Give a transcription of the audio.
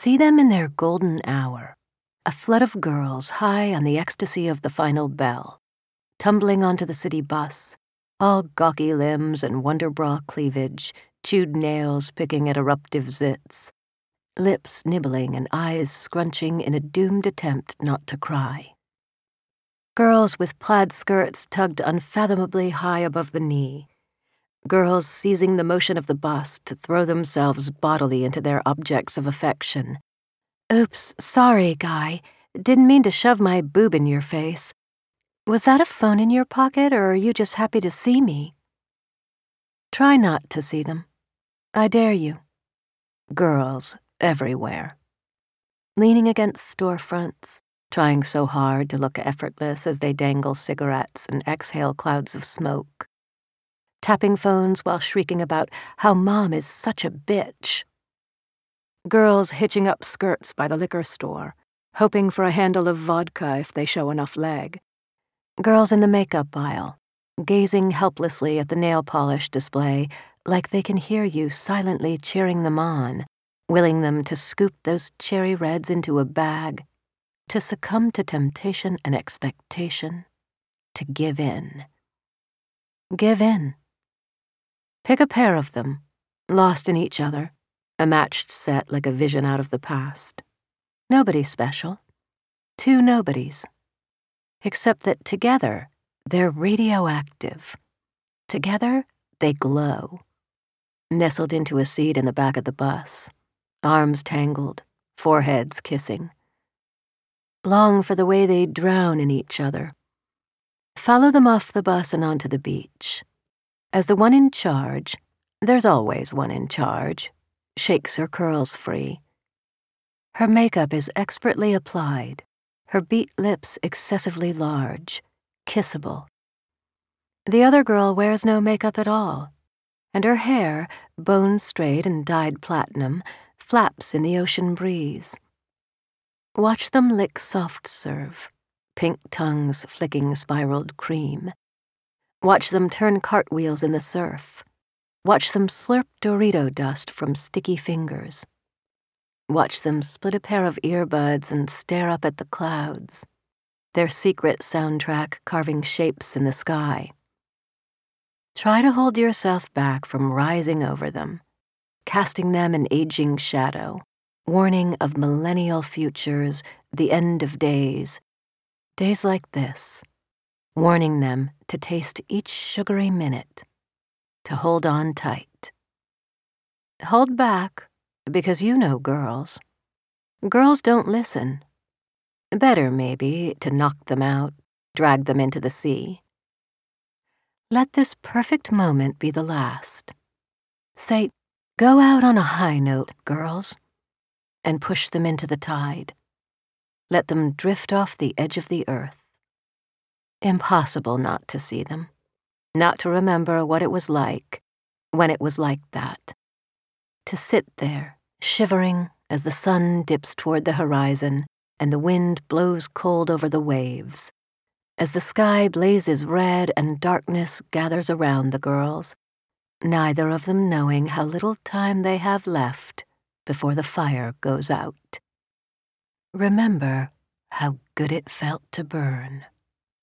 See them in their golden hour, a flood of girls high on the ecstasy of the final bell, tumbling onto the city bus, all gawky limbs and wonderbra cleavage, chewed nails picking at eruptive zits, lips nibbling and eyes scrunching in a doomed attempt not to cry. Girls with plaid skirts tugged unfathomably high above the knee. Girls seizing the motion of the bus to throw themselves bodily into their objects of affection. Oops, sorry, guy. Didn't mean to shove my boob in your face. Was that a phone in your pocket, or are you just happy to see me? Try not to see them. I dare you. Girls everywhere. Leaning against storefronts, trying so hard to look effortless as they dangle cigarettes and exhale clouds of smoke. Tapping phones while shrieking about how mom is such a bitch. Girls hitching up skirts by the liquor store, hoping for a handle of vodka if they show enough leg. Girls in the makeup aisle, gazing helplessly at the nail polish display like they can hear you silently cheering them on, willing them to scoop those cherry reds into a bag, to succumb to temptation and expectation, to give in. Give in. Pick a pair of them, lost in each other, a matched set like a vision out of the past. Nobody special. Two nobodies. Except that together, they're radioactive. Together, they glow. Nestled into a seat in the back of the bus, arms tangled, foreheads kissing. Long for the way they drown in each other. Follow them off the bus and onto the beach. As the one in charge, there's always one in charge, shakes her curls free. Her makeup is expertly applied, her beat lips excessively large, kissable. The other girl wears no makeup at all, and her hair, bone straight and dyed platinum, flaps in the ocean breeze. Watch them lick soft serve, pink tongues flicking spiraled cream. Watch them turn cartwheels in the surf. Watch them slurp Dorito dust from sticky fingers. Watch them split a pair of earbuds and stare up at the clouds, their secret soundtrack carving shapes in the sky. Try to hold yourself back from rising over them, casting them an aging shadow. Warning of millennial futures, the end of days. Days like this, warning them to taste each sugary minute, to hold on tight. Hold back, because you know girls. Girls don't listen. Better, maybe, to knock them out, drag them into the sea. Let this perfect moment be the last. Say, go out on a high note, girls. And push them into the tide. Let them drift off the edge of the earth. Impossible not to see them, not to remember what it was like, when it was like that. To sit there, shivering as the sun dips toward the horizon and the wind blows cold over the waves, as the sky blazes red and darkness gathers around the girls, neither of them knowing how little time they have left before the fire goes out. Remember how good it felt to burn.